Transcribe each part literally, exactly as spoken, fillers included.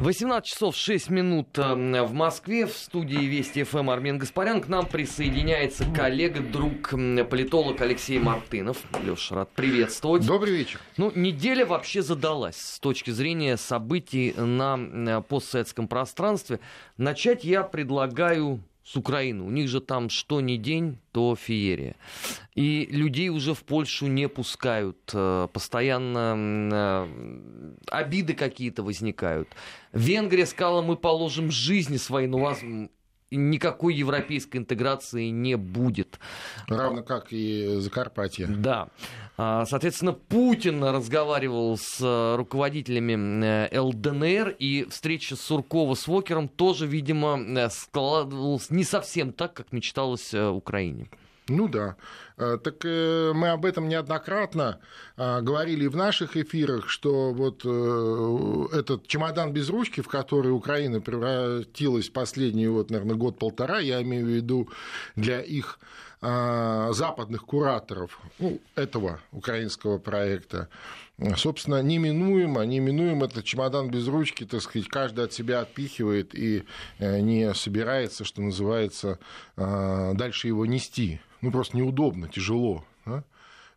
восемнадцать часов шесть минут в Москве. В студии Вести ФМ Армен Гаспарян. К нам присоединяется коллега, друг, политолог Алексей Мартынов. Леша, рад приветствовать. Добрый вечер. Ну, неделя вообще задалась с точки зрения событий на постсоветском пространстве. Начать я предлагаю с Украины. У них же там что ни день, то феерия. И людей уже в Польшу не пускают. Постоянно обиды какие-то возникают. Венгрия сказала, мы положим жизни свои, но у вас никакой европейской интеграции не будет. Равно как и Закарпатье. Да. Соответственно, Путин разговаривал с руководителями эл дэ эн эр, и встреча Суркова с Уокером тоже, видимо, складывалась не совсем так, как мечталось Украине. Ну да. Так мы об этом неоднократно говорили в наших эфирах, что вот этот чемодан без ручки, в который Украина превратилась в последний, вот, наверное, год-полтора, я имею в виду для их западных кураторов, ну, этого украинского проекта, собственно, неминуемо, неминуемо этот чемодан без ручки, так сказать, каждый от себя отпихивает и не собирается, что называется, дальше его нести. Ну, просто неудобно, тяжело. Да?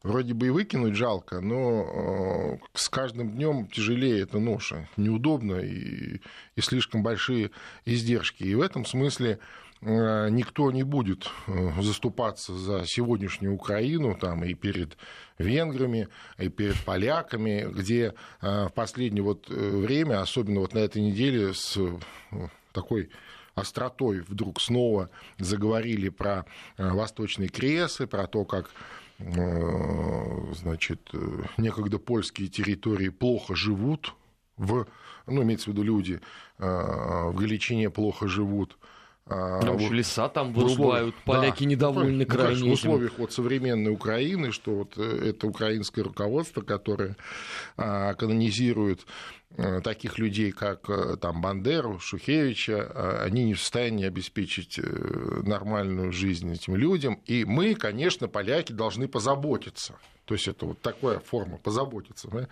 Вроде бы и выкинуть жалко, но с каждым днем тяжелее эта ноша. Неудобно и, и слишком большие издержки. И в этом смысле никто не будет заступаться за сегодняшнюю Украину там, и перед венграми, и перед поляками, где в последнее вот время, особенно вот на этой неделе, с такой остротой вдруг снова заговорили про восточные Кресы, про то, как, значит, некогда польские территории плохо живут, в, ну, имеется в виду люди в Галичине плохо живут. Потому что вот, леса там вырубают, поляки да, недовольны ну, крайне. В условиях вот современной Украины, что вот это украинское руководство, которое а, канонизирует а, таких людей, как а, там, Бандеру, Шухевича, а, они не в состоянии обеспечить а, нормальную жизнь этим людям. И мы, конечно, поляки должны позаботиться. То есть это вот такая форма позаботиться. Да?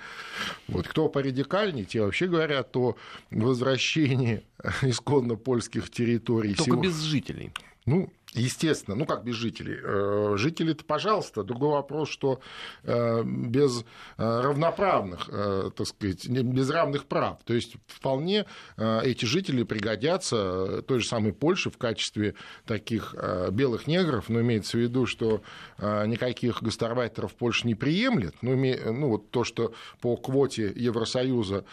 Вот, кто порадикальнее, те вообще говорят о возвращении исконно польских территорий. Только без жителей. Ну, естественно. Ну, как без жителей? Жители-то, пожалуйста. Другой вопрос, что без равноправных, так сказать, без равных прав. То есть вполне эти жители пригодятся той же самой Польше в качестве таких белых негров. Но имеется в виду, что никаких гастарбайтеров Польша не приемлет. Ну, ну вот то, что по квоте Евросоюза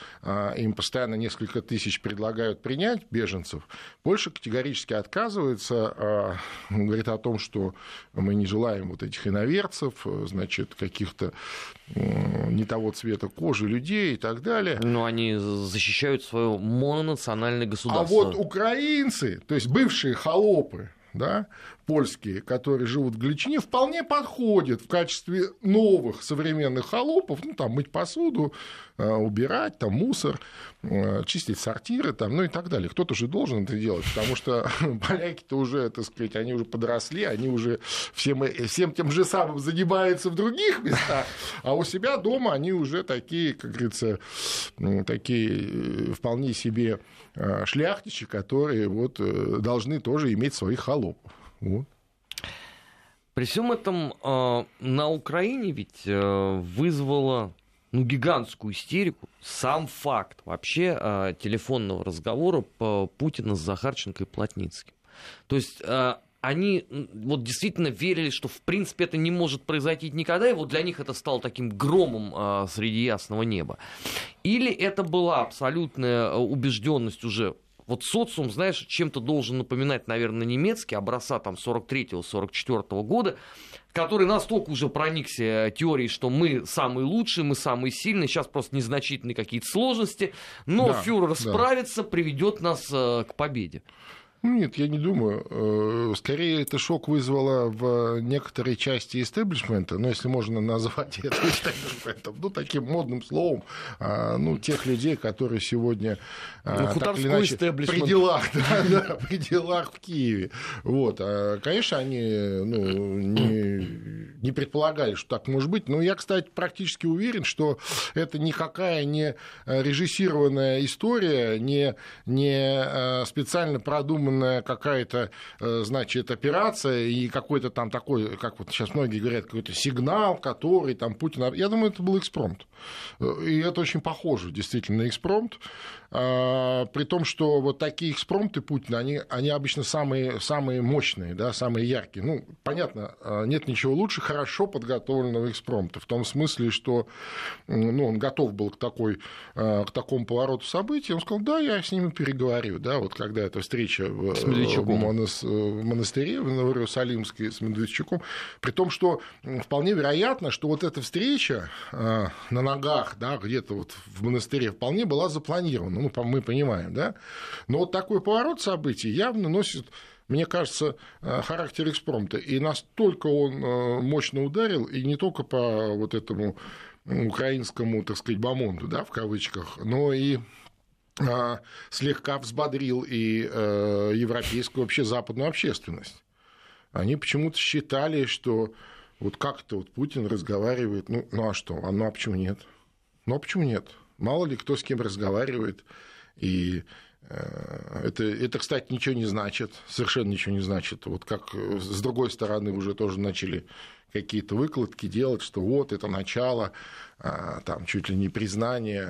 им постоянно несколько тысяч предлагают принять беженцев, Польша категорически отказывается. Говорит о том, что мы не желаем вот этих иноверцев, значит, каких-то не того цвета кожи людей и так далее. Но они защищают свое мононациональное государство. А вот украинцы, то есть бывшие холопы, да, польские, которые живут в Галичине, вполне подходят в качестве новых современных холопов, ну, там, мыть посуду, убирать, там, мусор, чистить сортиры, там, ну, и так далее. Кто-то же должен это делать, потому что поляки-то уже, так сказать, они уже подросли, они уже всем, всем тем же самым занимаются в других местах, а у себя дома они уже такие, как говорится, такие вполне себе шляхтичи, которые вот должны тоже иметь своих холопов. Вот. При всем этом э, на Украине ведь э, вызвало ну, гигантскую истерику сам факт вообще э, телефонного разговора по Путина с Захарченко и Плотницким. То есть э, они вот, действительно верили, что в принципе это не может произойти никогда, и вот для них это стало таким громом э, среди ясного неба. Или это была абсолютная убежденность уже. Вот социум, знаешь, чем-то должен напоминать, наверное, немецкий, образца там сорок третьего сорок четвёртого года, который настолько уже проникся теорией, что мы самые лучшие, мы самые сильные, сейчас просто незначительные какие-то сложности, но да, фюрер да. справится, приведет нас к победе. Нет, я не думаю. Скорее, это шок вызвало в некоторой части истеблишмента, ну, если можно назвать это истеблишментом, ну, таким модным словом, ну, тех людей, которые сегодня ну, так или иначе при делах, да, да, при делах в Киеве. Вот. Конечно, они ну, не, не предполагали, что так может быть, но я, кстати, практически уверен, что это никакая не режиссированная история, не, не специально продуманная какая-то, значит, операция и какой-то там такой, как вот сейчас многие говорят, какой-то сигнал, который там Путин... Я думаю, это был экспромт. И это очень похоже действительно на экспромт. При том, что вот такие экспромты Путина, они, они обычно самые, самые мощные, да, самые яркие. Ну, понятно, нет ничего лучше хорошо подготовленного экспромта. В том смысле, что ну, он готов был к, такой, к такому повороту событий. Он сказал, да, я с ними переговорю. Да, вот когда эта встреча в, в монастыре в Иерусалимске с Медведчуком, при том, что вполне вероятно, что вот эта встреча на ногах, да, где-то вот в монастыре вполне была запланирована, ну, мы понимаем, да, но вот такой поворот событий явно носит, мне кажется, характер экспромта, и настолько он мощно ударил, и не только по вот этому украинскому, так сказать, бомонду, да, в кавычках, но и... слегка взбодрил и э, европейскую, вообще западную общественность. Они почему-то считали, что вот как-то вот Путин разговаривает, ну, ну а что, а, ну а почему нет? Ну а почему нет? Мало ли кто с кем разговаривает, и э, это, это, кстати, ничего не значит, совершенно ничего не значит. Вот как с другой стороны уже тоже начали какие-то выкладки делать, что вот это начало, там чуть ли не признание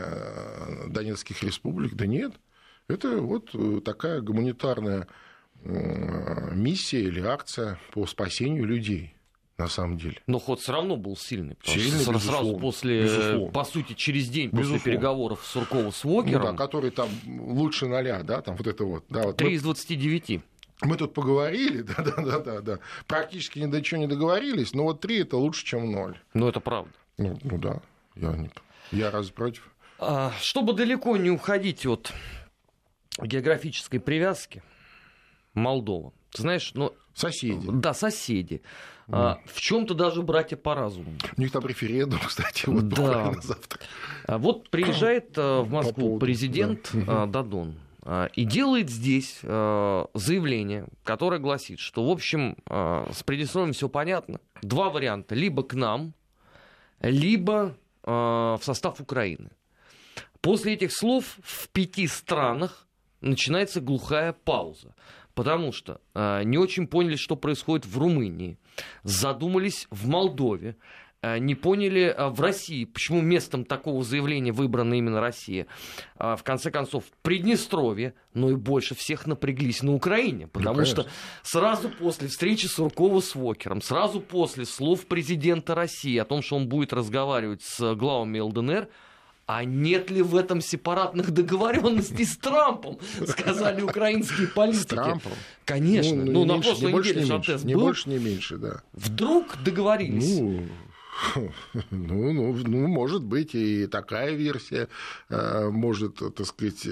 Донецких республик. Да нет, это вот такая гуманитарная миссия или акция по спасению людей. На самом деле. Но ход все равно был сильный. сильный сразу безусловно, после, безусловно. По сути, через день безусловно. после переговоров Суркова с Уокером. Ну, да, который там лучше ноля, да, там вот это вот. Да, вот три из двадцати девяти. Мы тут поговорили, да-да-да-да, практически ни до чего не договорились, но вот три это лучше, чем ноль. Ну, это правда. Ну, ну да, я, не... я раз против. Чтобы далеко не уходить от географической привязки, Молдова, ты знаешь, ну... Соседи. Да, соседи. Mm. А, в чем-то даже братья по разуму. У них там референдум, кстати, вот буквально завтра. Вот приезжает в Москву президент Додон. И делает здесь э, заявление, которое гласит, что, в общем, э, с Приднестровьем все понятно. Два варианта. Либо к нам, либо э, в состав Украины. После этих слов в пяти странах начинается глухая пауза. Потому что э, не очень поняли, что происходит в Румынии. Задумались в Молдове. Не поняли в России, почему местом такого заявления выбрана именно Россия. В конце концов, Приднестровье, но и больше всех напряглись на Украине. Потому ну, что сразу после встречи Суркова с Уокером, сразу после слов президента России о том, что он будет разговаривать с главами ЛДНР, а нет ли в этом сепаратных договоренностей с Трампом, сказали украинские политики. С Трампом? Конечно. Ну, ну, ну на меньше, прошлой не неделе не Шантес не был. Не больше, не меньше, да. Вдруг договорились. Ну... Ну, ну, ну, может быть, и такая версия э, может, так сказать, э,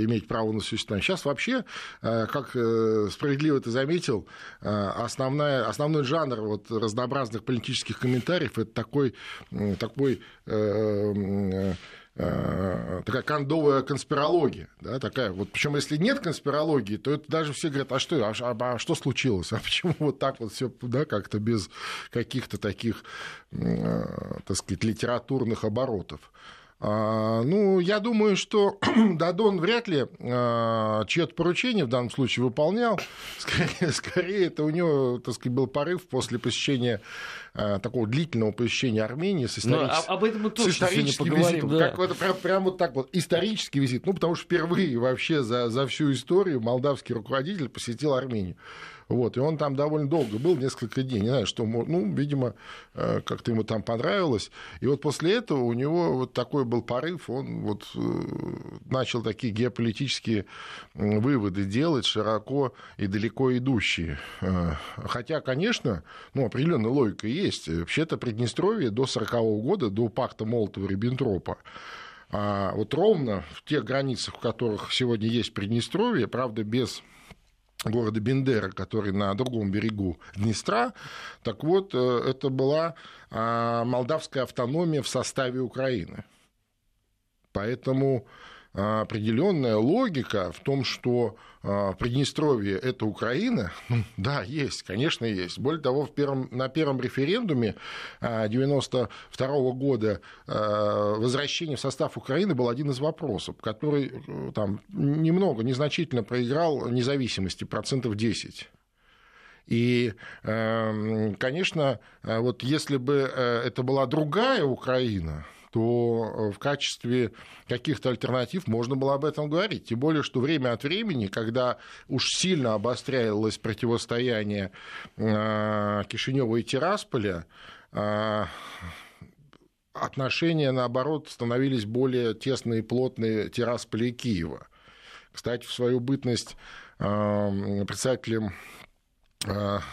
иметь право на существование. Сейчас вообще, э, как э, справедливо ты заметил, э, основная, основной жанр вот, разнообразных политических комментариев – это такой... Э, такой э, э, такая кондовая конспирология, да, такая, вот, причем если нет конспирологии, то это даже все говорят, а что, а, а что случилось, а почему вот так вот все, да, как-то без каких-то таких, так сказать, литературных оборотов. Ну, я думаю, что Додон вряд ли чьё-то поручение в данном случае выполнял. Скорее, скорее это у него, так сказать, был порыв после посещения, такого длительного посещения Армении с историческим визитом. Да. Как, это, прям, прям вот так вот, исторический визит. Ну, потому что впервые вообще за, за всю историю молдавский руководитель посетил Армению. Вот, и он там довольно долго был, несколько дней, не знаю, что, ну, видимо, как-то ему там понравилось, и вот после этого у него вот такой был порыв, он вот начал такие геополитические выводы делать, широко и далеко идущие, хотя, конечно, ну, определенная логика есть, вообще-то Приднестровье до сорокового года, до пакта Молотова-Риббентропа, вот ровно в тех границах, в которых сегодня есть Приднестровье, правда, без города Бандера, который на другом берегу Днестра. Так вот, это была молдавская автономия в составе Украины. Поэтому определенная логика в том, что Приднестровье – это Украина, да, есть, конечно, есть. Более того, в первом, на первом референдуме девяносто второго года возвращение в состав Украины был один из вопросов, который там немного, незначительно проиграл независимости, процентов десять. И, конечно, вот если бы это была другая Украина, то в качестве каких-то альтернатив можно было об этом говорить. Тем более, что время от времени, когда уж сильно обострялось противостояние Кишинёва и Тирасполя, отношения, наоборот, становились более тесные и плотные Тирасполя и Киева. Кстати, в свою бытность председателем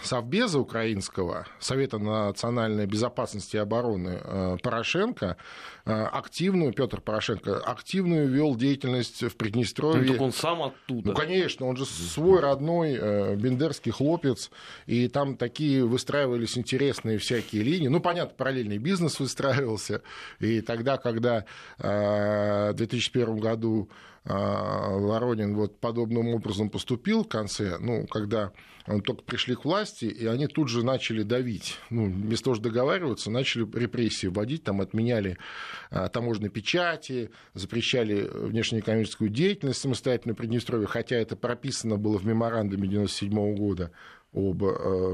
Совбеза украинского, Совета национальной безопасности и обороны Порошенко, активную, Петр Порошенко, активную вел деятельность в Приднестровье. Ну, так он сам оттуда. Ну, конечно, он же свой родной бендерский хлопец, и там такие выстраивались интересные всякие линии. Ну, понятно, параллельный бизнес выстраивался, и тогда, когда в две тысячи первом году Воронин вот подобным образом поступил в конце, ну, когда он только пришли к власти, и они тут же начали давить, ну, вместо того, что договариваться, начали репрессии вводить, там отменяли таможенные печати, запрещали внешнеэкономическую деятельность самостоятельно в Приднестровье, хотя это прописано было в меморандуме девяносто седьмого года об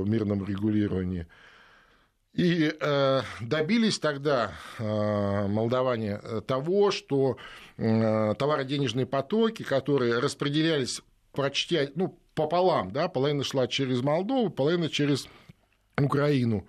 мирном регулировании. И э, добились тогда э, молдаване того, что э, товарно-денежные потоки, которые распределялись почти, ну, пополам, да, половина шла через Молдову, половина через Украину.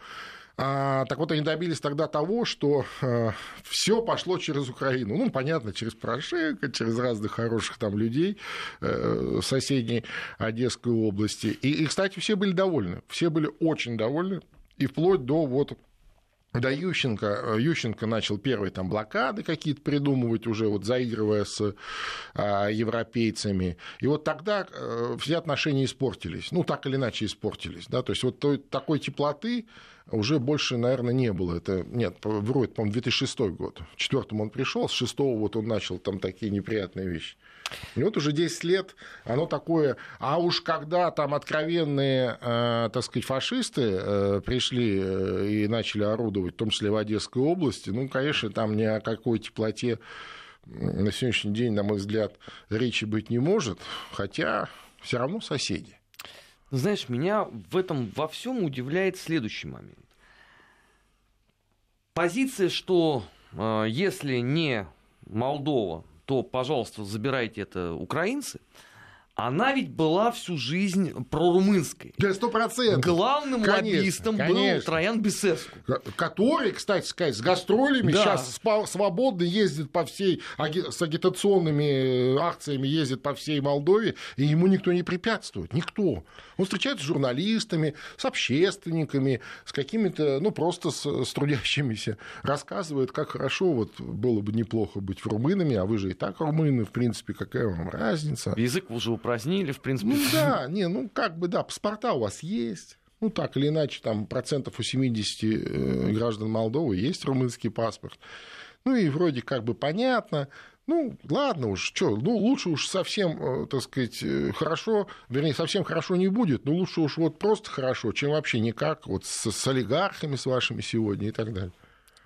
А, так вот, они добились тогда того, что э, все пошло через Украину. Ну, понятно, через Порошенко, через разных хороших там людей э, соседней Одесской области. И, и, кстати, все были довольны, все были очень довольны. И вплоть до, вот, до Ющенко. Ющенко начал первые там блокады какие-то придумывать, уже вот заигрывая с а, европейцами. И вот тогда а, все отношения испортились. Ну, так или иначе испортились. Да? То есть вот той, такой теплоты уже больше, наверное, не было. Это, нет, вроде, по-моему, две тысячи шестой год. В две тысячи четвёртом он пришел, с две тысячи шестого вот он начал там такие неприятные вещи. И вот уже десять лет оно такое... А уж когда там откровенные, э, так сказать, фашисты э, пришли и начали орудовать, в том числе в Одесской области, ну, конечно, там ни о какой теплоте на сегодняшний день, на мой взгляд, речи быть не может, хотя все равно соседи. Знаешь, меня в этом во всем удивляет следующий момент. Позиция, что э, если не Молдова, то, пожалуйста, забирайте это украинцы. Она ведь была всю жизнь прорумынской. Да, сто процентов. Главным конечно, лоббистом конечно. был Троян Бесеску. Который, кстати сказать, с гастролями да. сейчас свободно ездит по всей... С агитационными акциями ездит по всей Молдове, и ему никто не препятствует. Никто. Он встречается с журналистами, с общественниками, с какими-то... Ну, просто с, с трудящимися. Рассказывает, как хорошо вот, было бы неплохо быть румынами, а вы же и так румыны, в принципе, какая вам разница. Язык уже управляет. Празднили, в принципе. Ну да, не, ну как бы да, паспорта у вас есть. Ну так или иначе, там процентов у семидесяти граждан Молдовы есть румынский паспорт. Ну и вроде как бы понятно. Ну ладно уж, что, ну лучше уж совсем, так сказать, хорошо, вернее, совсем хорошо не будет, но лучше уж вот просто хорошо, чем вообще никак, вот с, с олигархами с вашими сегодня и так далее.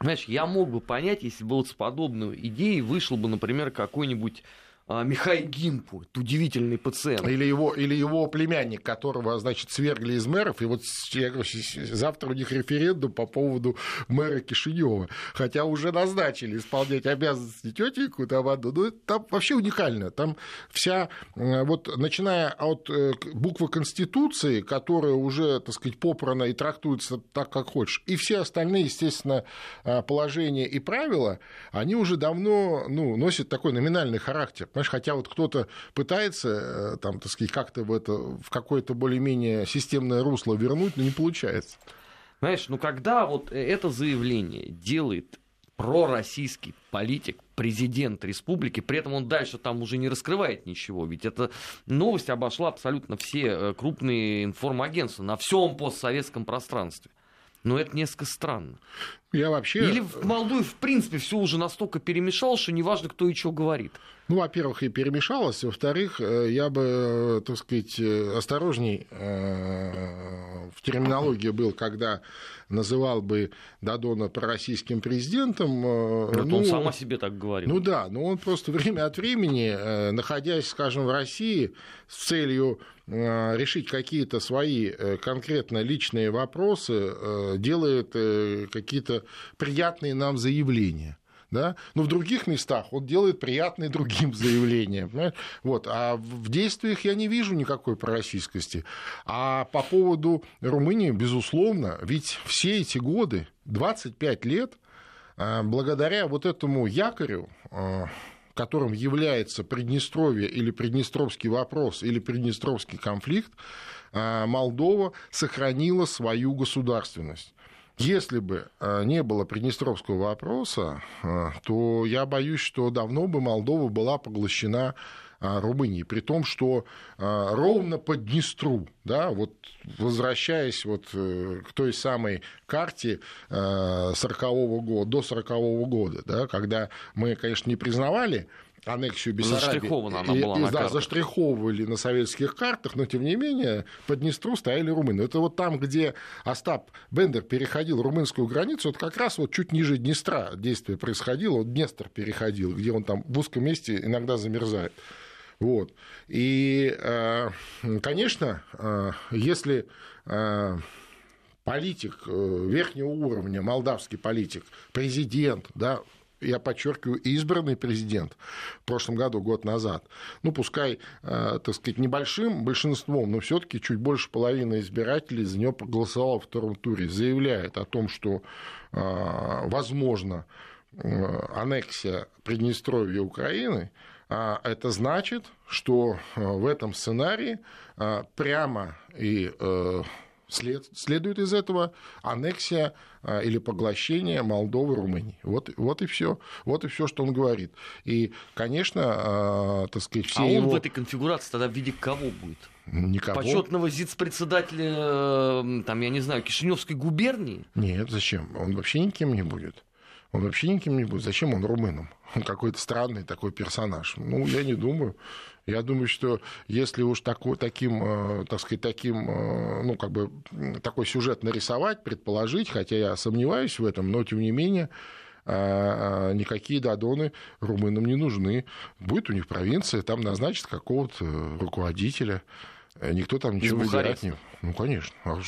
Знаешь, я мог бы понять, если бы вот с подобной идеей вышел бы, например, какой-нибудь... Михай Гимпу, удивительный пациент. Или его, или его племянник, которого, значит, свергли из мэров. И вот, я говорю, завтра у них референдум по поводу мэра Кишинёва. Хотя уже назначили исполнять обязанности тетеньку там одну. Ну, там вообще уникально. Там вся, вот, начиная от буквы Конституции, которая уже, так сказать, попрана и трактуется так, как хочешь, и все остальные, естественно, положения и правила, они уже давно, ну, носят такой номинальный характер. Понимаешь, хотя вот кто-то пытается там, так сказать, как-то в, это, в какое-то более-менее системное русло вернуть, но не получается. Знаешь, ну когда вот это заявление делает пророссийский политик, президент республики, при этом он дальше там уже не раскрывает ничего, ведь эта новость обошла абсолютно все крупные информагентства на всем постсоветском пространстве. Но это несколько странно. Я вообще... Или в Молдове, в принципе, все уже настолько перемешалось, что неважно, кто и что говорит. Ну, во-первых, и перемешалось. Во-вторых, я бы, так сказать, осторожней в терминологии был, когда называл бы Додона пророссийским президентом. Это ну, он сам о себе так говорил. Ну да, но он просто время от времени, находясь, скажем, в России, с целью решить какие-то свои конкретно личные вопросы, делает какие-то приятные нам заявления. Да? Но в других местах он делает приятные другим заявления. Вот. А в действиях я не вижу никакой пророссийскости. А по поводу Румынии, безусловно, ведь все эти годы, двадцать пять лет, благодаря вот этому якорю, которым является Приднестровье или Приднестровский вопрос, или Приднестровский конфликт, Молдова сохранила свою государственность. Если бы не было Приднестровского вопроса, то я боюсь, что давно бы Молдова была поглощена Румынией, при том, что ровно по Днестру, да, вот возвращаясь вот к той самой карте сорокового года, до сорокового года, да, когда мы, конечно, не признавали аннексию Бессарабии, и, была и, на да, заштриховывали на советских картах, но, тем не менее, по Днестру стояли румыны. Это вот там, где Остап Бендер переходил румынскую границу, это как раз вот чуть ниже Днестра действие происходило, вот Днестр переходил, где он там в узком месте иногда замерзает. Вот. И, конечно, если... политик верхнего уровня, молдавский политик, президент, да, я подчеркиваю, избранный президент в прошлом году, год назад, ну, пускай, так сказать, небольшим большинством, но все-таки чуть больше половины избирателей за него проголосовало в втором туре, заявляет о том, что, возможно, аннексия Приднестровья Украины, это значит, что в этом сценарии прямо и... След, следует из этого аннексия а, или поглощение Молдовы Румынии. Вот, вот и все, вот и все, что он говорит. И, конечно, а, так сказать, все а он его... в этой конфигурации тогда в виде кого будет? Никого. Почетного зиц-председателя, там, я не знаю, Кишинёвской губернии? Нет, зачем? Он вообще никем не будет. Он вообще никем не будет. Зачем он румыном? Он какой-то странный такой персонаж. Ну, я не думаю. Я думаю, что если уж такой, таким, так сказать, таким, ну, как бы, такой сюжет нарисовать, предположить, хотя я сомневаюсь в этом, но, тем не менее, никакие додоны румынам не нужны. Будет у них провинция, там назначат какого-то руководителя. Никто там ничего выбирать не... Ну, конечно. А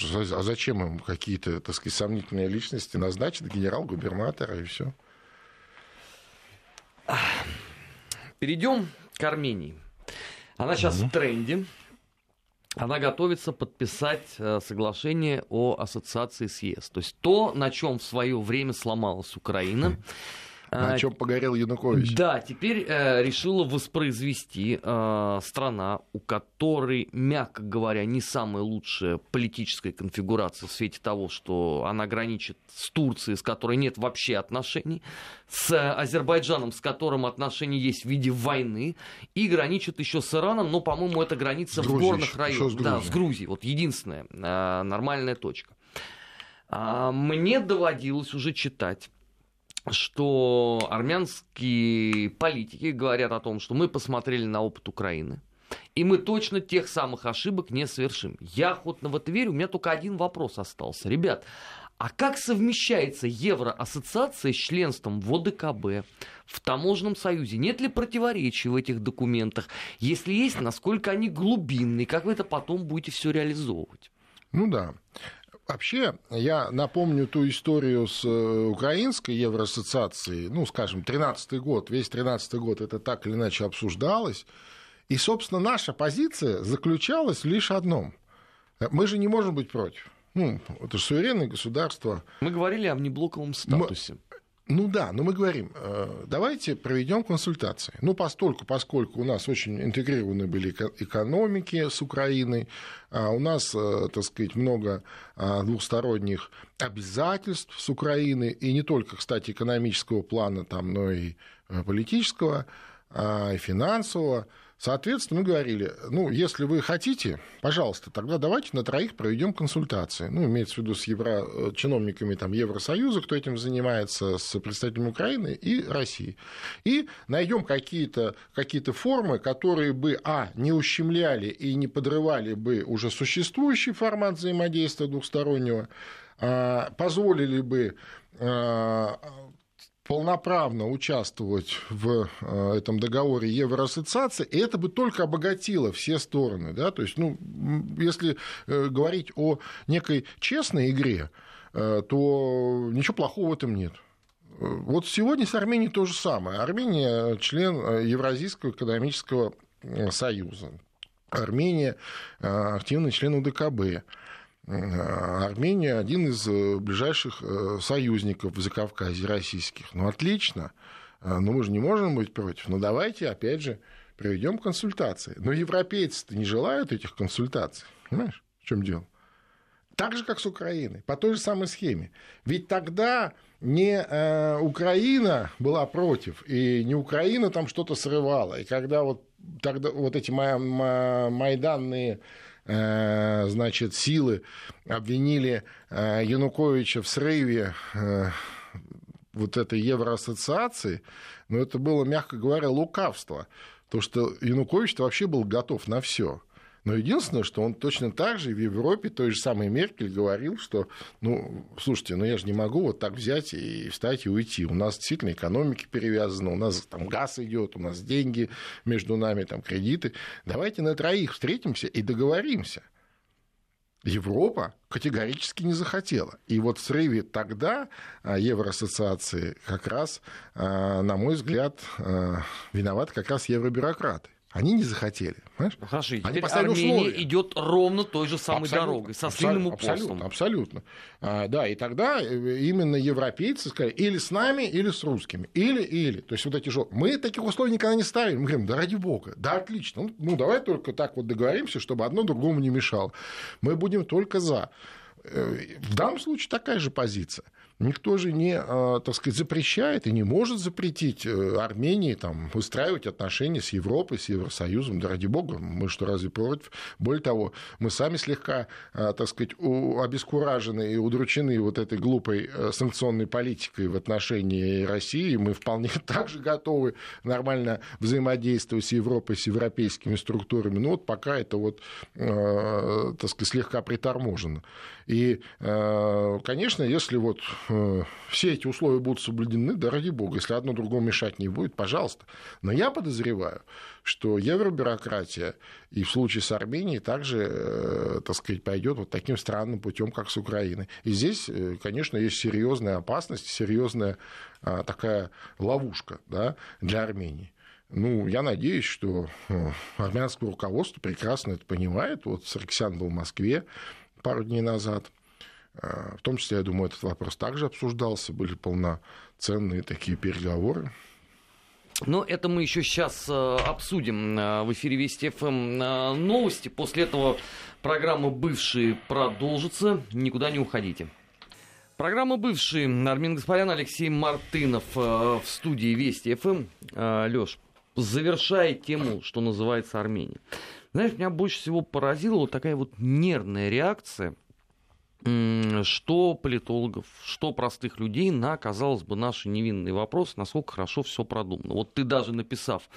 зачем им какие-то, так сказать, сомнительные личности назначат генерал-губернатора, и все. Перейдем к Армении. Она сейчас в тренде. Она готовится подписать соглашение о ассоциации с ЕС. То есть то, на чем в свое время сломалась Украина, на чем погорел Янукович. Да, теперь э, решила воспроизвести э, страна, у которой, мягко говоря, не самая лучшая политическая конфигурация в свете того, что она граничит с Турцией, с которой нет вообще отношений, с Азербайджаном, с которым отношения есть в виде войны, и граничит еще с Ираном, но, по-моему, это граница Грузия, в горных районах. С да, с Грузией. Вот единственная э, нормальная точка. А, мне доводилось уже читать, что армянские политики говорят о том, что мы посмотрели на опыт Украины, и мы точно тех самых ошибок не совершим. Я охотно в это верю, у меня только один вопрос остался. Ребят, а как совмещается Евроассоциация с членством в о дэ ка бэ, в Таможенном союзе? Нет ли противоречий в этих документах? Если есть, насколько они глубинные? Как вы это потом будете все реализовывать? Ну да. Вообще, я напомню ту историю с украинской Евроассоциацией, ну, скажем, тринадцатый год, весь тринадцатый год это так или иначе обсуждалось, и, собственно, наша позиция заключалась лишь в одном. Мы же не можем быть против. Ну, это же суверенное государство. Мы говорили о внеблоковом статусе. Мы... Ну да, но мы говорим, давайте проведем консультации. Ну, постольку, поскольку у нас очень интегрированы были экономики с Украиной, у нас, так сказать, много двусторонних обязательств с Украиной, и не только, кстати, экономического плана, там, но и политического, и финансового. Соответственно, мы говорили, ну, если вы хотите, пожалуйста, тогда давайте на троих проведем консультации. Ну, имеется в виду с евро... чиновниками там, Евросоюза, кто этим занимается, с представителями Украины и России. И найдем какие-то, какие-то формы, которые бы, а, не ущемляли и не подрывали бы уже существующий формат взаимодействия двухстороннего, а, позволили бы... А, полноправно участвовать в этом договоре Евроассоциации, и это бы только обогатило все стороны. Да? То есть, ну, если говорить о некой честной игре, то ничего плохого в этом нет. Вот сегодня с Арменией то же самое. Армения – член Евразийского экономического союза. Армения – активный член ОДКБ. Армения – один из ближайших союзников в Закавказье российских. Ну, отлично. Но ну, мы же не можем быть против. Но давайте, опять же, проведем консультации. Но европейцы-то не желают этих консультаций. Понимаешь, в чем дело? Так же, как с Украиной, по той же самой схеме. Ведь тогда не э, Украина была против, и не Украина там что-то срывала. И когда вот, тогда, вот эти майданные... значит, силы обвинили Януковича в срыве вот этой Евроассоциации, но это было, мягко говоря, лукавство, потому что Янукович-то вообще был готов на все. Но единственное, что он точно так же в Европе, той же самой Меркель, говорил, что, ну, слушайте, ну я же не могу вот так взять и встать и уйти. У нас действительно экономики перевязаны, у нас там газ идет, у нас деньги между нами, там кредиты. Давайте на троих встретимся и договоримся. Европа категорически не захотела. И вот в срыве тогда Евроассоциации как раз, на мой взгляд, виноваты как раз евробюрократы. Они не захотели. Понимаешь? Хорошо, и теперь Армения идет ровно той же самой абсолютно, дорогой, со сильным упорством. Абсолютно. А, да, и тогда именно европейцы сказали, или с нами, или с русскими. Или, или. То есть вот эти же... Мы таких условий никогда не ставим. Мы говорим, да ради бога, да отлично. Ну, давай только так вот договоримся, чтобы одно другому не мешало. Мы будем только за. В данном случае такая же позиция. Никто же не, так сказать, запрещает и не может запретить Армении там, устраивать отношения с Европой, с Евросоюзом. Да ради бога, мы что, разве против? Более того, мы сами слегка, так сказать, обескуражены и удручены вот этой глупой санкционной политикой в отношении России. Мы вполне так же готовы нормально взаимодействовать с Европой, с европейскими структурами. Но вот пока это вот, так сказать, слегка приторможено. И, конечно, если вот все эти условия будут соблюдены, да ради бога, если одно другому мешать не будет, пожалуйста. Но я подозреваю, что евробюрократия и в случае с Арменией также, так сказать, пойдет вот таким странным путем, как с Украиной. И здесь, конечно, есть серьезная опасность, серьезная такая ловушка, да, для Армении. Ну, я надеюсь, что армянское руководство прекрасно это понимает. Вот Саркисян был в Москве пару дней назад. В том числе, я думаю, этот вопрос также обсуждался, были полноценные такие переговоры. Но это мы еще сейчас обсудим в эфире Вести ФМ новости. После этого программа «Бывшие» продолжится. Никуда не уходите. Программа «Бывшие». Армен Гаспарян, Алексей Мартынов в студии Вести ФМ. Лёш, завершая тему, что называется Армения. Знаешь, меня больше всего поразила вот такая вот нервная реакция что политологов, что простых людей на, казалось бы, наши невинные вопросы, насколько хорошо все продумано. Вот ты даже написав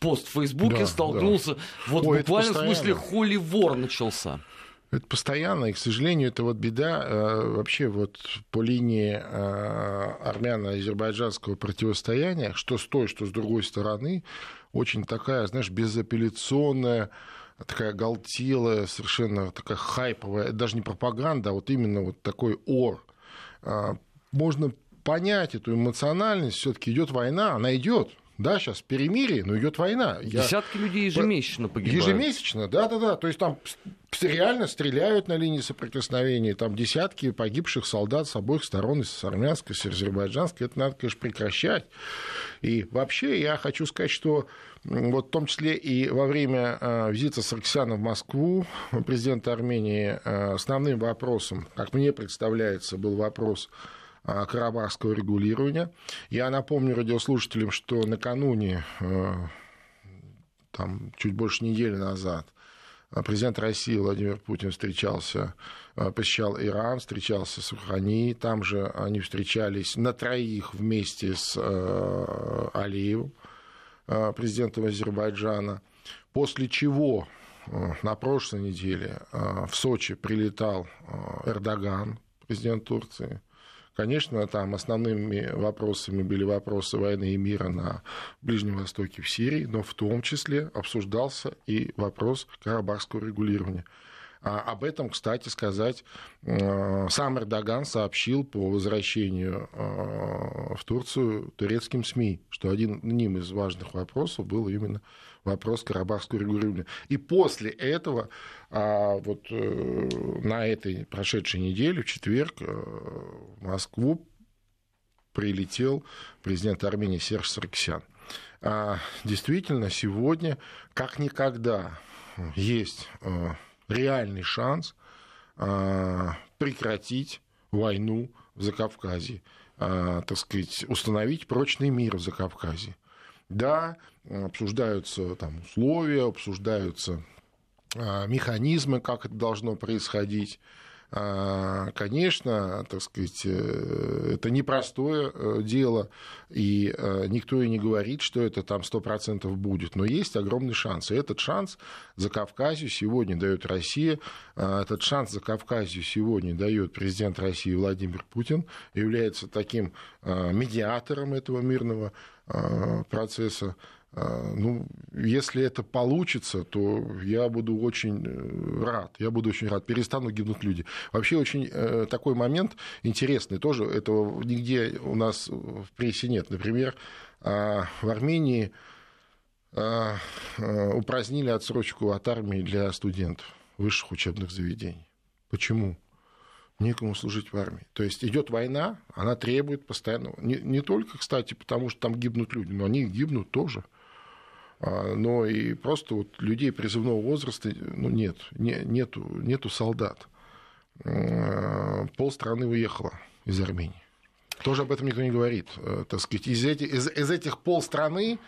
пост в Фейсбуке, да, столкнулся, да. Вот Ой, в буквальном смысле холи вор начался. Это постоянно, и, к сожалению, это вот беда э, вообще вот по линии э, армяно-азербайджанского противостояния, что с той, что с другой стороны, очень такая, знаешь, безапелляционная, такая оголтелая, совершенно такая хайповая, даже не пропаганда, а вот именно вот такой ор. Можно понять эту эмоциональность, все-таки идет война, она идет. да, сейчас перемирие, но идет война. Я... Десятки людей ежемесячно погибают. Ежемесячно, да-да-да, то есть там реально стреляют на линии соприкосновения, там десятки погибших солдат с обоих сторон, с армянской, с азербайджанской, это надо, конечно, прекращать. И вообще я хочу сказать, что вот в том числе и во время визита Саркисяна в Москву, президента Армении, основным вопросом, как мне представляется, был вопрос карабахского регулирования. Я напомню радиослушателям, что накануне, там, чуть больше недели назад, президент России Владимир Путин встречался, посещал Иран, встречался с Рухани, там же они встречались на троих вместе с Алиевым, президентом Азербайджана, после чего на прошлой неделе в Сочи прилетал Эрдоган, президент Турции. Конечно, там основными вопросами были вопросы войны и мира на Ближнем Востоке, в Сирии, но в том числе обсуждался и вопрос карабахского регулирования. А об этом, кстати сказать, сам Эрдоган сообщил по возвращению в Турцию турецким СМИ, что одним из важных вопросов был именно вопрос карабахского регулирования. И после этого, вот на этой прошедшей неделе, в четверг, в Москву прилетел президент Армении Серж Саркисян. Действительно, сегодня, как никогда, есть реальный шанс прекратить войну в Закавказье, так сказать, установить прочный мир в Закавказье. Да, обсуждаются там условия, обсуждаются механизмы, как это должно происходить. Конечно, так сказать, это непростое дело, и никто и не говорит, что это там сто процентов будет, но есть огромный шанс, и этот шанс Закавказью сегодня дает Россия, этот шанс Закавказью сегодня дает президент России Владимир Путин, является таким медиатором этого мирного процесса. Ну, если это получится, то я буду очень рад, я буду очень рад, перестанут гибнуть люди. Вообще очень э, такой момент интересный, тоже этого нигде у нас в прессе нет. Например, э, в Армении э, э, упразднили отсрочку от армии для студентов высших учебных заведений. Почему? Некому служить в армии. То есть идет война, она требует постоянного. Не, не только, кстати, потому что там гибнут люди, но они гибнут тоже. Но и просто вот людей призывного возраста ну, нет, не, нету, нету солдат. Полстраны уехало из Армении. Тоже об этом никто не говорит. Так сказать, из, этих, из, из этих полстраны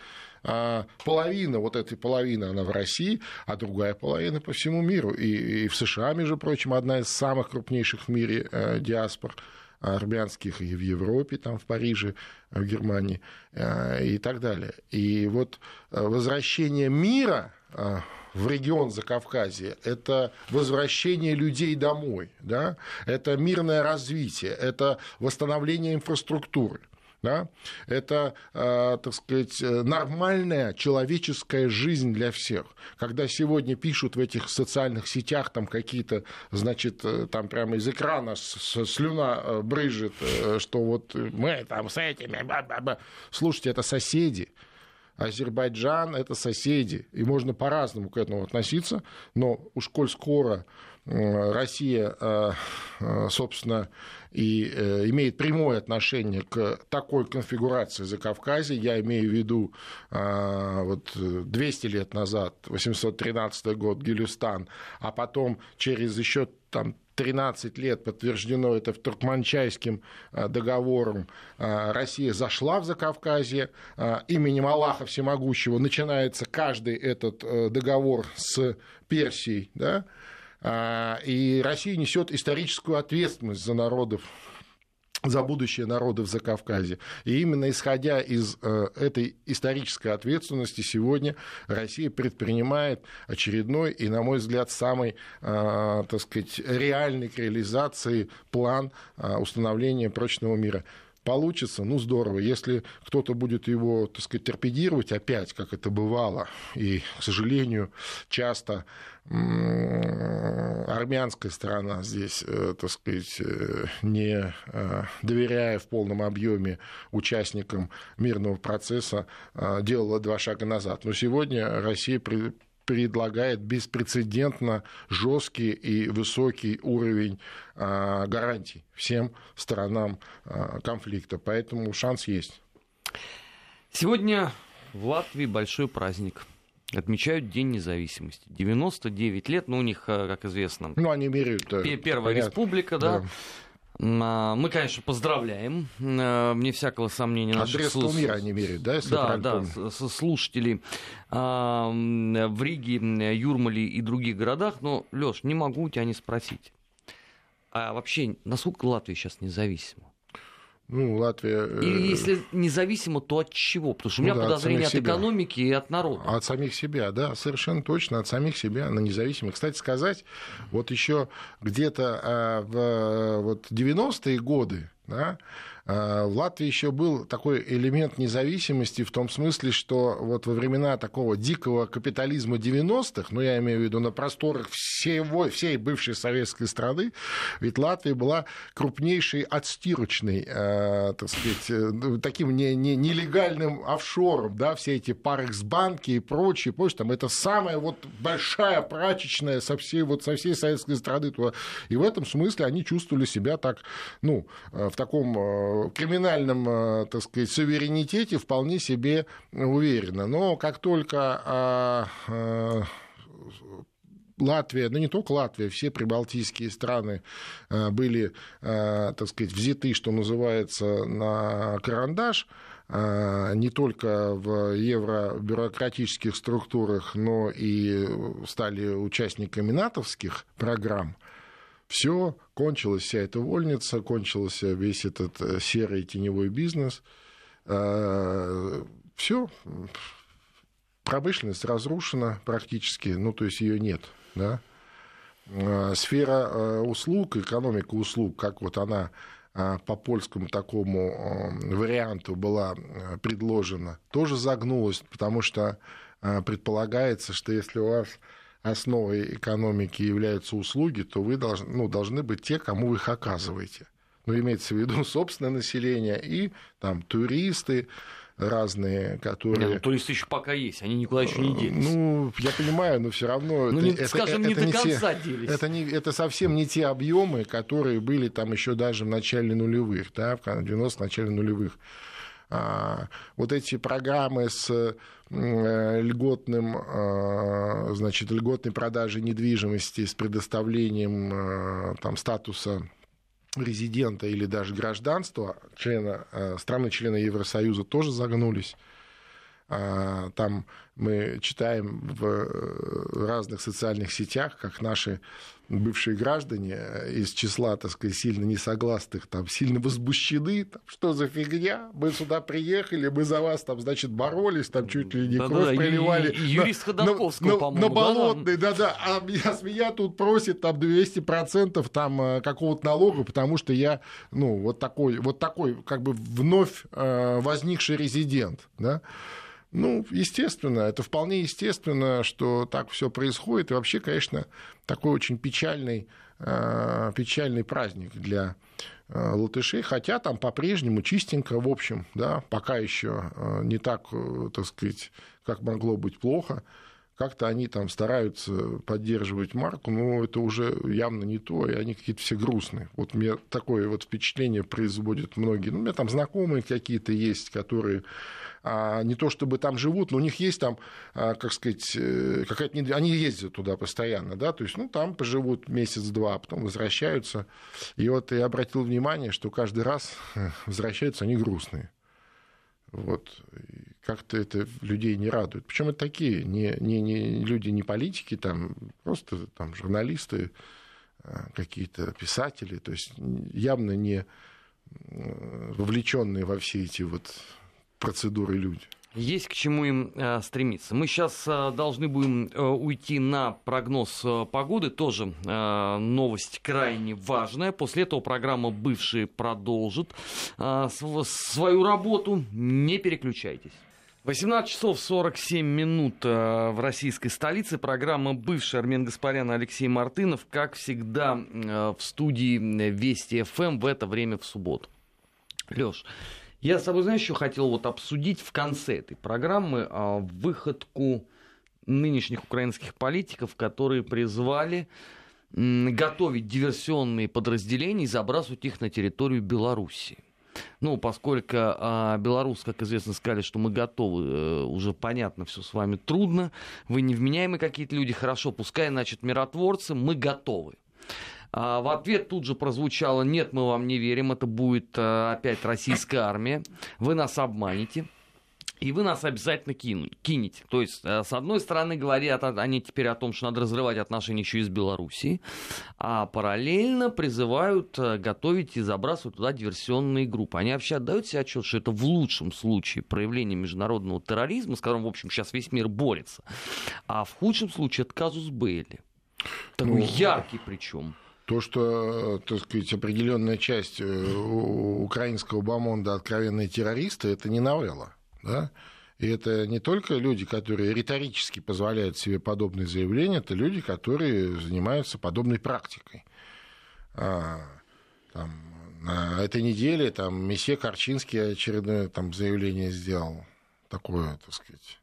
половина, вот этой половина, она в России, а другая половина по всему миру. И, и в США, между прочим, одна из самых крупнейших в мире диаспор армянских, и в Европе, там, в Париже, в Германии и так далее. И вот возвращение мира в регион Закавказья – это возвращение людей домой, да? Это мирное развитие, это восстановление инфраструктуры, да? Это, так сказать, нормальная человеческая жизнь для всех. Когда сегодня пишут в этих социальных сетях там какие-то, значит, там прямо из экрана слюна брызжет, что вот мы там с этими… Ба-ба-ба. Слушайте, это соседи. Азербайджан – это соседи, и можно по-разному к этому относиться, но уж коль скоро Россия, собственно, и имеет прямое отношение к такой конфигурации Закавказья, я имею в виду вот двести лет назад, восемьсот тринадцатый год, Гюлистан, а потом через еще там тринадцать лет подтверждено это в Туркманчайским договором. Россия зашла в Закавказье. Именем Аллаха Всемогущего начинается каждый этот договор с Персией. Да? И Россия несет историческую ответственность за народов, за будущее народов Закавказья. И именно исходя из этой исторической ответственности сегодня Россия предпринимает очередной и, на мой взгляд, самый, так сказать, реальный к реализации план установления прочного мира. Получится, ну здорово, если кто-то будет его, так сказать, торпедировать опять, как это бывало, и, к сожалению, часто армянская сторона здесь, так сказать, не доверяя в полном объеме участникам мирного процесса, делала два шага назад. Но сегодня Россия при... предлагает беспрецедентно жесткий и высокий уровень а, гарантий всем сторонам а, конфликта. Поэтому шанс есть. Сегодня в Латвии большой праздник. Отмечают День независимости. девяносто девять лет, ну, у них, как известно... Ну, они меряют... Первая понятно. Республика, да. да. Мы, конечно, поздравляем, вне всякого сомнения, наших слуш... мира они меряют, да, если да, да, слушателей в Риге, Юрмале и других городах. Но, Лёш, не могу у тебя не спросить, а вообще, насколько Латвия сейчас независима? Ну, Латвия... И если независимо, то от чего? Потому что у меня ну, да, подозрение от, от экономики и от народа. От самих себя, да, совершенно точно, от самих себя, на независимых. Кстати сказать, вот еще где-то в вот, девяностые годы, да, в Латвии еще был такой элемент независимости в том смысле, что вот во времена такого дикого капитализма девяностых, ну, я имею в виду на просторах всего, всей бывшей советской страны, ведь Латвия была крупнейшей отстирочной, э, так сказать, таким не, не, нелегальным офшором, да, все эти Парексбанки и прочее, прочее, там это самая вот большая прачечная со всей, вот, со всей советской страны. И в этом смысле они чувствовали себя так, ну, в таком... криминальном, так сказать, суверенитете вполне себе уверенно. Но как только Латвия, да не только Латвия, все прибалтийские страны были, так сказать, взяты, что называется, на карандаш, не только в евробюрократических структурах, но и стали участниками натовских программ, все, кончилась вся эта вольница, кончился весь этот серый теневой бизнес. Все, промышленность разрушена практически, ну, то есть ее нет. Да? Сфера услуг, экономика услуг, как вот она по польскому такому варианту была предложена, тоже загнулась, потому что предполагается, что если у вас... основой экономики являются услуги, то вы должны, ну, должны быть те, кому вы их оказываете. Ну, имеется в виду собственное население и там туристы разные, которые... Не, ну, туристы еще пока есть, они никуда еще не делись. Ну, я понимаю, но все равно... Ну, это, не, это, скажем, это, не это до конца не те, делись. Это, не, это совсем не те объемы, которые были там еще даже в начале нулевых, да, в девяностых, начале нулевых. Вот эти программы с льготным, значит, льготной продажей недвижимости, с предоставлением там, статуса резидента или даже гражданства члена, страны-члена Евросоюза тоже загнулись. Там мы читаем в разных социальных сетях, как наши бывшие граждане из числа, так сказать, сильно несогласных, там, сильно возбуждены, там, что за фигня, мы сюда приехали, мы за вас, там, значит, боролись, там, чуть ли не да, кровь да, проливали. И, и, юрист Ходорковского, по-моему. На Болотной, да-да, а меня, меня тут просит, там, двести процентов там, какого-то налога, потому что я, ну, вот такой, вот такой, как бы, вновь возникший резидент, да. Ну, естественно, это вполне естественно, что так все происходит. И вообще, конечно, такой очень печальный, печальный праздник для латышей. Хотя там по-прежнему чистенько, в общем, да, пока еще не так, так сказать, как могло быть плохо. Как-то они там стараются поддерживать марку, но это уже явно не то, и они какие-то все грустные. Вот мне такое вот впечатление производят многие. Ну, у меня там знакомые какие-то есть, которые а, не то чтобы там живут, но у них есть там, а, как сказать, какая-то недвижимость. Они ездят туда постоянно, да, то есть, ну, там поживут месяц-два, а потом возвращаются. И вот я обратил внимание, что каждый раз возвращаются они грустные. Вот. Как-то это людей не радует. Причем это такие не, не, не люди, не политики, там, просто там, журналисты, какие-то писатели, то есть явно не вовлеченные во все эти вот процедуры люди. Есть к чему им э, стремиться. Мы сейчас э, должны будем э, уйти на прогноз э, погоды. Тоже э, новость крайне важная. После этого программа «Бывшие» продолжит э, св- свою работу. Не переключайтесь. восемнадцать часов сорок семь минут в российской столице. Программа «Бывший». Армен Гаспарян, Алексей Мартынов. Как всегда, в студии Вести ФМ в это время в субботу. Лёш, я с тобой, знаешь, что хотел вот обсудить в конце этой программы? Выходку нынешних украинских политиков, которые призвали готовить диверсионные подразделения и забрасывать их на территорию Белоруссии. Ну, поскольку э, белорусы, как известно, сказали, что мы готовы, э, уже понятно, все с вами трудно, вы невменяемые какие-то люди, хорошо, пускай, значит, миротворцы, мы готовы. А в ответ тут же прозвучало: нет, мы вам не верим, это будет э, опять российская армия, вы нас обманете. И вы нас обязательно кинете. То есть, с одной стороны, говорят они теперь о том, что надо разрывать отношения еще и с Белоруссией, а параллельно призывают готовить и забрасывать туда диверсионные группы. Они вообще отдают себе отчет, что это в лучшем случае проявление международного терроризма, с которым, в общем, сейчас весь мир борется. А в худшем случае это казус Бейли. Такой ну, яркий причем. То, что, так сказать, определенная часть украинского бомонда откровенные террористы, это не новелла. Да? И это не только люди, которые риторически позволяют себе подобные заявления, это люди, которые занимаются подобной практикой. А, там, на этой неделе там, месье Корчинский очередное там, заявление сделал. Такое, так сказать,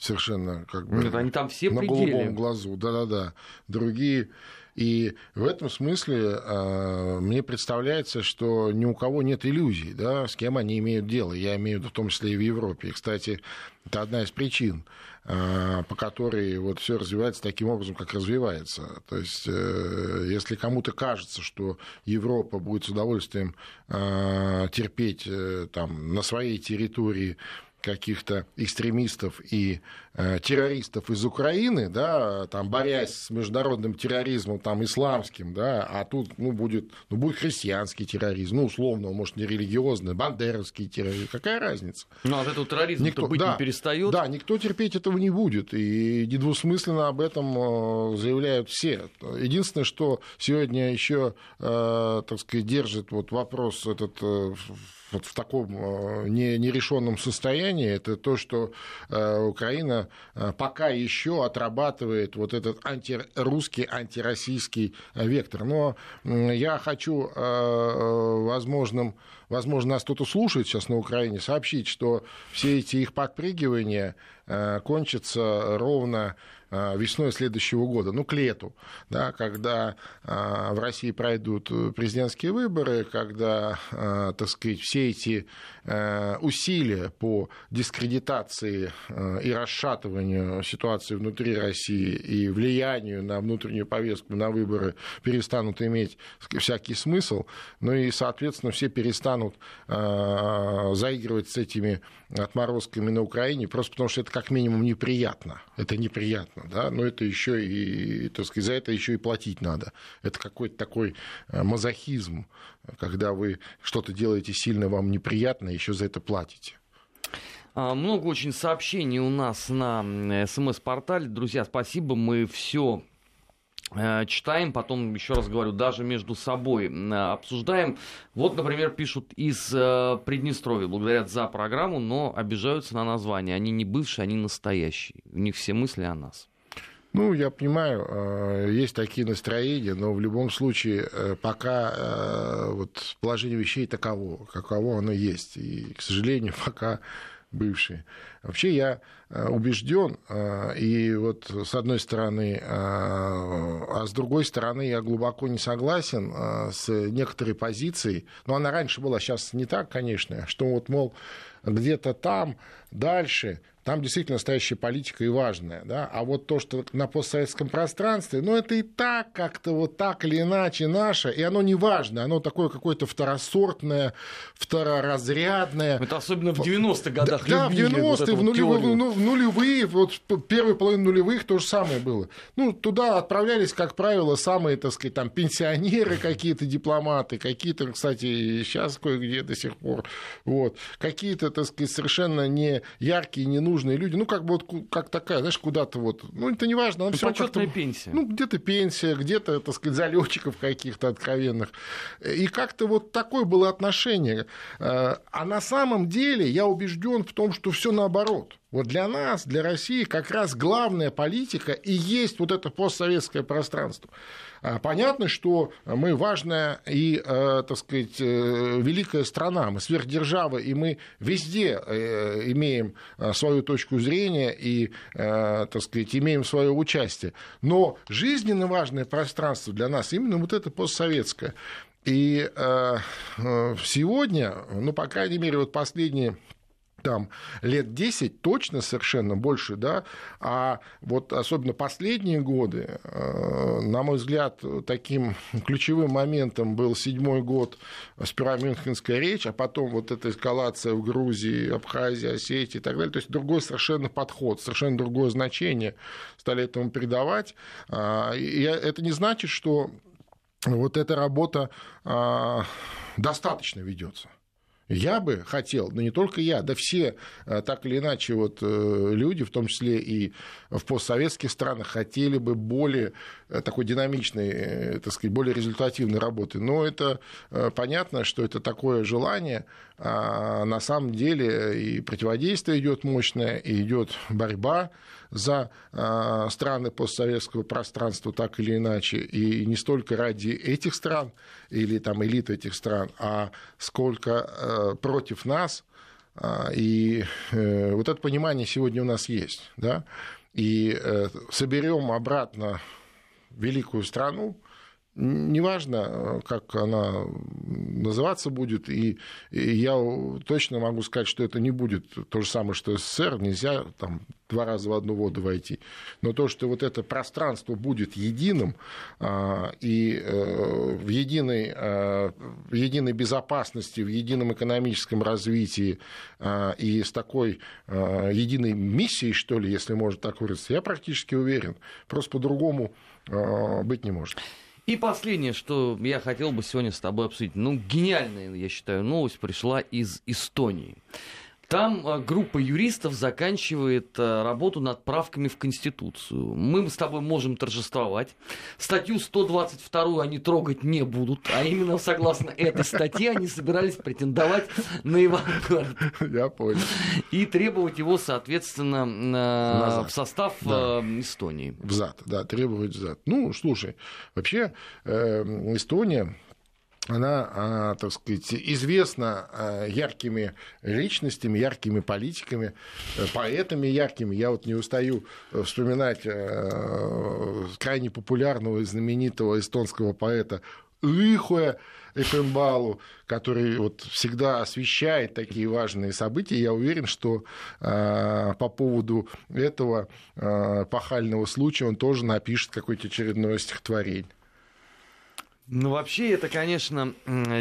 совершенно как бы они там все на пределе. Голубом глазу. Да-да-да. Другие... И в этом смысле э, мне представляется, что ни у кого нет иллюзий, да, с кем они имеют дело. Я имею в виду в том числе и в Европе. И, кстати, это одна из причин, э, по которой вот все развивается таким образом, как развивается. То есть, э, если кому-то кажется, что Европа будет с удовольствием э, терпеть э, там, на своей территории каких-то экстремистов и э, террористов из Украины, да, там, борясь с международным терроризмом, там, исламским, да, а тут, ну, будет, ну, будет христианский терроризм, ну, условно, может, не религиозный, бандеровский терроризм, какая разница? Ну, от этого терроризма никто, быть да, не перестает. Да, никто терпеть этого не будет, и недвусмысленно об этом заявляют все. Единственное, что сегодня еще, э, так сказать, держит вот вопрос этот э, вот в таком э, не, нерешенном состоянии, это то, что э, Украина э, пока еще отрабатывает вот этот антирусский, антироссийский э, вектор. Но э, я хочу э, возможным, возможно, нас кто-то слушает сейчас на Украине, сообщить, что все эти их подпрыгивания э, кончатся ровно весной следующего года, ну, к лету, да, когда э, в России пройдут президентские выборы, когда, э, так сказать, все эти э, усилия по дискредитации э, и расшатыванию ситуации внутри России и влиянию на внутреннюю повестку, на выборы перестанут иметь всякий смысл, ну и, соответственно, все перестанут э, заигрывать с этими отморозками на Украине, просто потому что это как минимум неприятно, это неприятно. Да, но это еще и, так сказать, за это еще и платить надо. Это какой-то такой мазохизм, когда вы что-то делаете сильно, вам неприятно, еще за это платите. Много очень сообщений у нас на СМС-портале. Друзья, спасибо, мы все читаем, потом, еще раз говорю, даже между собой обсуждаем. Вот, например, пишут из Приднестровья, благодарят за программу, но обижаются на название. Они не бывшие, они настоящие. У них все мысли о нас. Ну, я понимаю, есть такие настроения, но в любом случае пока вот положение вещей таково, каково оно есть. И, к сожалению, пока... бывшие. Вообще я убежден, и вот с одной стороны, а с другой стороны я глубоко не согласен с некоторой позицией, но она раньше была, сейчас не так, конечно, что вот, мол, где-то там, дальше, там действительно настоящая политика и важная, да, а вот то, что на постсоветском пространстве, ну, это и так как-то вот так или иначе наше, и оно не важно, оно такое какое-то второсортное, второразрядное. Это особенно в девяностых годах. Да, да, в девяностые, вот в, нулевые, ну, в нулевые, вот первую половину нулевых то же самое было. Ну, туда отправлялись, как правило, самые, так сказать, там, пенсионеры какие-то, дипломаты, какие-то, кстати, сейчас кое-где до сих пор, вот, какие-то, так сказать, совершенно не яркие, не нужные люди, ну, как бы вот как такая, знаешь, куда-то вот, ну, это не важно. Ну, почётная пенсия. Ну, где-то пенсия, где-то, так сказать, залетчиков каких-то откровенных. И как-то вот такое было отношение. А на самом деле я убежден в том, что все наоборот. Вот для нас, для России как раз главная политика и есть вот это постсоветское пространство. Понятно, что мы важная и, так сказать, великая страна, мы сверхдержава, и мы везде имеем свою точку зрения и, так сказать, имеем свое участие. Но жизненно важное пространство для нас именно вот это постсоветское. И сегодня, ну, по крайней мере, вот последние... там лет десять точно совершенно больше, да, а вот особенно последние годы, на мой взгляд, таким ключевым моментом был седьмой год, сперва Мюнхенская речь, а потом вот эта эскалация в Грузии, Абхазии, Осетии и так далее, то есть другой совершенно подход, совершенно другое значение стали этому придавать, и это не значит, что вот эта работа достаточно ведется. Я бы хотел, но не только я, да все так или иначе вот, люди, в том числе и в постсоветских странах, хотели бы более такой динамичной, так сказать, более результативной работы. Но это понятно, что это такое желание. А на самом деле и противодействие идет мощное, и идет борьба за страны постсоветского пространства так или иначе, и не столько ради этих стран или там элит этих стран, а сколько против нас, и вот это понимание сегодня у нас есть, да, и соберем обратно великую страну, неважно, как она называться будет, и я точно могу сказать, что это не будет то же самое, что СССР, нельзя там два раза в одну воду войти, но то, что вот это пространство будет единым и в единой, в единой безопасности, в едином экономическом развитии и с такой единой миссией, что ли, если можно так выразиться, я практически уверен, просто по-другому быть не может. И последнее, что я хотел бы сегодня с тобой обсудить. Ну, гениальная, я считаю, новость пришла из Эстонии. Там группа юристов заканчивает работу над правками в Конституцию. Мы с тобой можем торжествовать. Статью сто двадцать вторую они трогать не будут. А именно согласно этой статье они собирались претендовать на Ивангород. Я понял. И требовать его, соответственно, назад. В состав да. Эстонии. Взад, да, требовать взад. Ну, слушай, вообще Эстония... она, так сказать, известна яркими личностями, яркими политиками, поэтами яркими. Я вот не устаю вспоминать крайне популярного и знаменитого эстонского поэта Лихуя Эфенбалу, который вот всегда освещает такие важные события. Я уверен, что э, по поводу этого э, пахального случая он тоже напишет какое-то очередное стихотворение. Ну, вообще, это, конечно,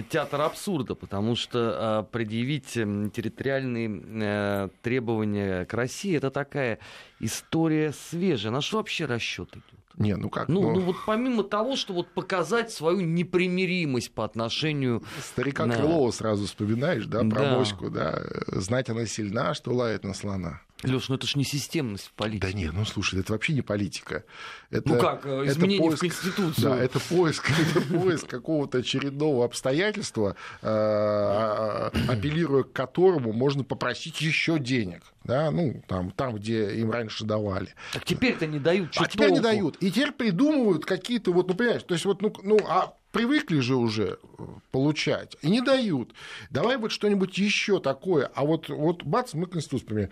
театр абсурда, потому что предъявить территориальные требования к России – это такая история свежая. На что вообще расчет идет? Не, ну как? Ну, но... ну вот помимо того, что вот показать свою непримиримость по отношению... Старика на... Крылова сразу вспоминаешь, да, про да. моську, да? Знать она сильна, что лает на слона. Лёш, ну это ж не системность в политике. Да нет, ну слушай, это вообще не политика. Это, ну как, изменение поиск, в Конституцию. Да, это поиск, это поиск какого-то очередного обстоятельства, апеллируя к которому можно попросить еще денег. Да, ну, там, там, где им раньше давали. Так теперь-то не дают. А теперь не дают. И теперь придумывают какие-то, вот, ну, понимаешь, то есть, вот, ну, ну, а привыкли же уже получать, и не дают. Давай вот что-нибудь еще такое. А вот, вот бац, мы Конституцию поменяли.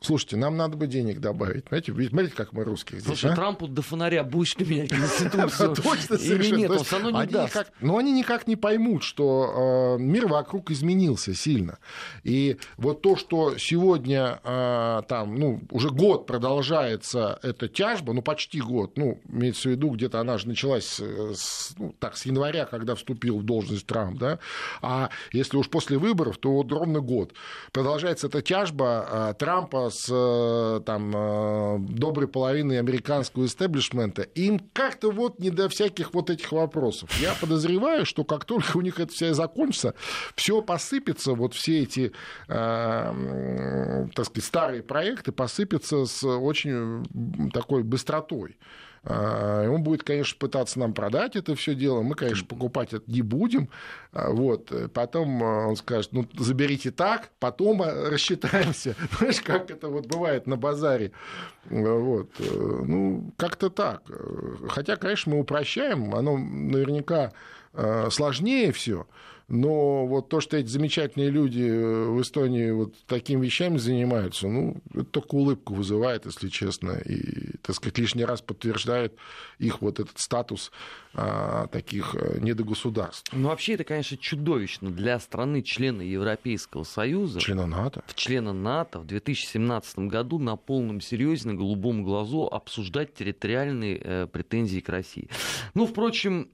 Слушайте, нам надо бы денег добавить. Понимаете, смотрите, как мы русские здесь. Слушай, а? Трампу до фонаря будешь ты менять Конституцию? Точно, совершенно. Но они никак не поймут, что мир вокруг изменился сильно. И вот то, что сегодня там, ну, уже год продолжается эта тяжба, ну, почти год, ну, имеется в виду, где-то она же началась с, ну, так, с января, когда вступил в должность Трамп, да, а если уж после выборов, то вот ровно год. Продолжается эта тяжба Трамп с там, доброй половиной американского истеблишмента, им как-то вот не до всяких вот этих вопросов. Я подозреваю, что как только у них это все закончится, все посыпется, вот все эти, э, так сказать, старые проекты посыпятся с очень такой быстротой. Он будет, конечно, пытаться нам продать это все дело, мы, конечно, покупать это не будем, вот, потом он скажет, ну, заберите так, потом рассчитаемся, знаешь, как как это вот бывает на базаре. Вот. Ну, как-то так. Хотя, конечно, мы упрощаем, оно наверняка сложнее все. Но вот то, что эти замечательные люди в Эстонии вот такими вещами занимаются, ну, это только улыбку вызывает, если честно, и, так сказать, лишний раз подтверждает их вот этот статус а, таких недогосударств. Ну, вообще, это, конечно, чудовищно для страны члена Европейского Союза. Члена НАТО. Члена НАТО в две тысячи семнадцатом году на полном серьезе, на голубом глазу обсуждать территориальные э, претензии к России. Ну, впрочем...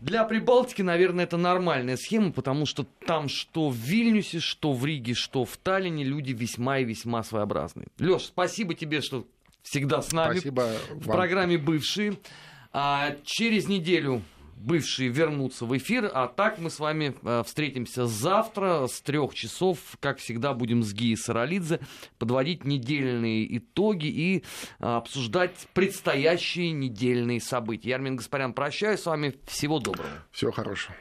Для Прибалтики, наверное, это нормальная схема, потому что там что в Вильнюсе, что в Риге, что в Таллине люди весьма и весьма своеобразные. Лёш, спасибо тебе, что всегда с нами. Спасибо в вам. Программе «Бывшие». А через неделю бывшие вернутся в эфир, а так мы с вами встретимся завтра с трех часов. Как всегда, будем с Гией Саралидзе подводить недельные итоги и обсуждать предстоящие недельные события. Я, Армен Гаспарян, прощаюсь с вами. Всего доброго. Всего хорошего.